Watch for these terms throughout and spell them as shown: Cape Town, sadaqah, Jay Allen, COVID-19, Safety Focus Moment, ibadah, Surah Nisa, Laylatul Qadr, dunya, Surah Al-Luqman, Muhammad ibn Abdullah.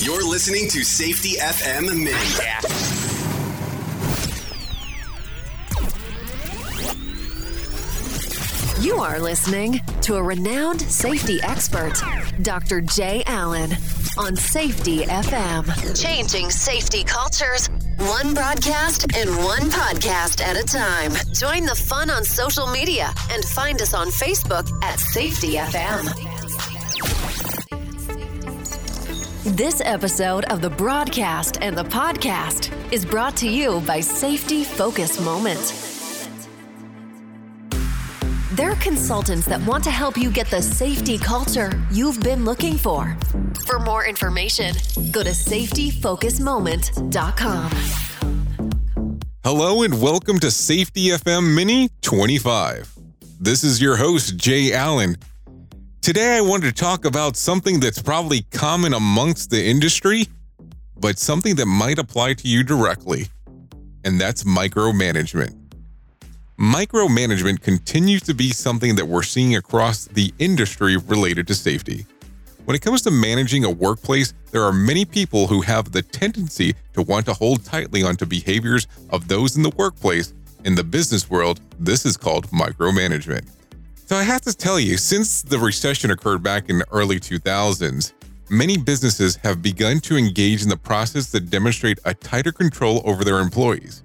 You're listening to Safety FM Mini. Yeah. You are listening to a renowned safety expert, Dr. Jay Allen, on Safety FM. Changing safety cultures, one broadcast and one podcast at a time. Join the fun on social media and find us on Facebook at Safety FM. This episode of the broadcast and the podcast is brought to you by Safety Focus Moment. They're consultants that want to help you get the safety culture you've been looking for. For more information, go to safetyfocusmoment.com. Hello and welcome to Safety FM Mini 25. This is your host, Jay Allen. Today I wanted to talk about something that's probably common amongst the industry, but something that might apply to you directly, and that's micromanagement. Micromanagement continues to be something that we're seeing across the industry related to safety. When it comes to managing a workplace, there are many people who have the tendency to want to hold tightly onto behaviors of those in the workplace. In the business world, this is called micromanagement. So I have to tell you, since the recession occurred back in the early 2000s, many businesses have begun to engage in the process that demonstrate a tighter control over their employees.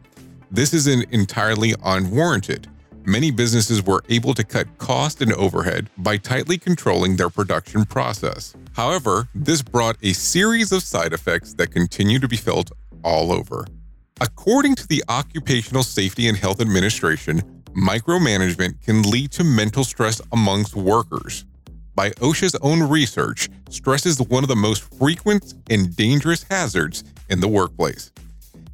This isn't entirely unwarranted. Many businesses were able to cut cost and overhead by tightly controlling their production process. However, this brought a series of side effects that continue to be felt all over. According to the Occupational Safety and Health Administration, micromanagement can lead to mental stress amongst workers. By OSHA's own research, stress is one of the most frequent and dangerous hazards in the workplace,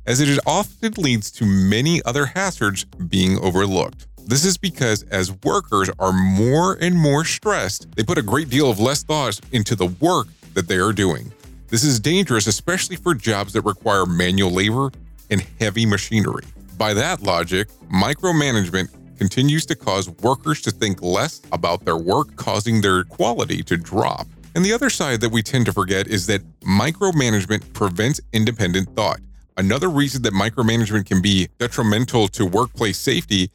as it often leads to many other hazards being overlooked. This is because as workers are more and more stressed, they put a great deal of less thought into the work that they are doing. This is dangerous, especially for jobs that require manual labor and heavy machinery. By that logic, micromanagement continues to cause workers to think less about their work, causing their quality to drop. And the other side that we tend to forget is that micromanagement prevents independent thought. Another reason that micromanagement can be detrimental to workplace safety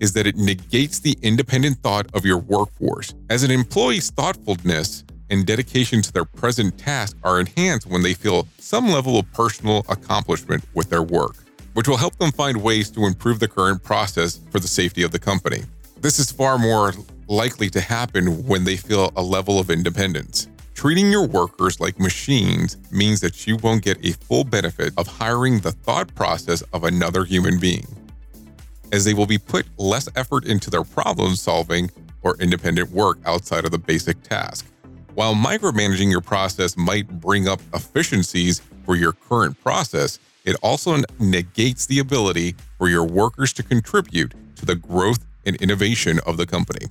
is that it negates the independent thought of your workforce. As an employee's thoughtfulness and dedication to their present task are enhanced when they feel some level of personal accomplishment with their work, which will help them find ways to improve the current process for the safety of the company. This is far more likely to happen when they feel a level of independence. Treating your workers like machines means that you won't get a full benefit of hiring the thought process of another human being, as they will be put less effort into their problem solving or independent work outside of the basic task. While micromanaging your process might bring up efficiencies for your current process, it also negates the ability for your workers to contribute to the growth and innovation of the company.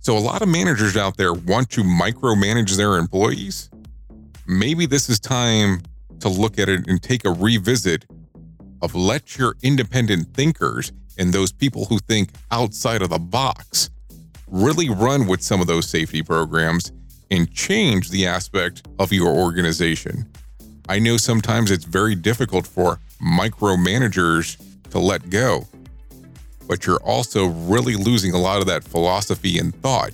So a lot of managers out there want to micromanage their employees. Maybe this is time to look at it and take a revisit of let your independent thinkers and those people who think outside of the box really run with some of those safety programs and change the aspect of your organization. I know sometimes it's very difficult for micromanagers to let go, but you're also really losing a lot of that philosophy and thought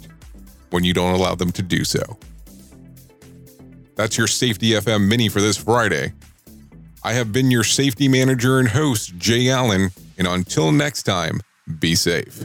when you don't allow them to do so. That's your Safety FM Mini for this Friday. I have been your safety manager and host, Jay Allen, and until next time, be safe.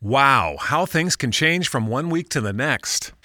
Wow, how things can change from one week to the next.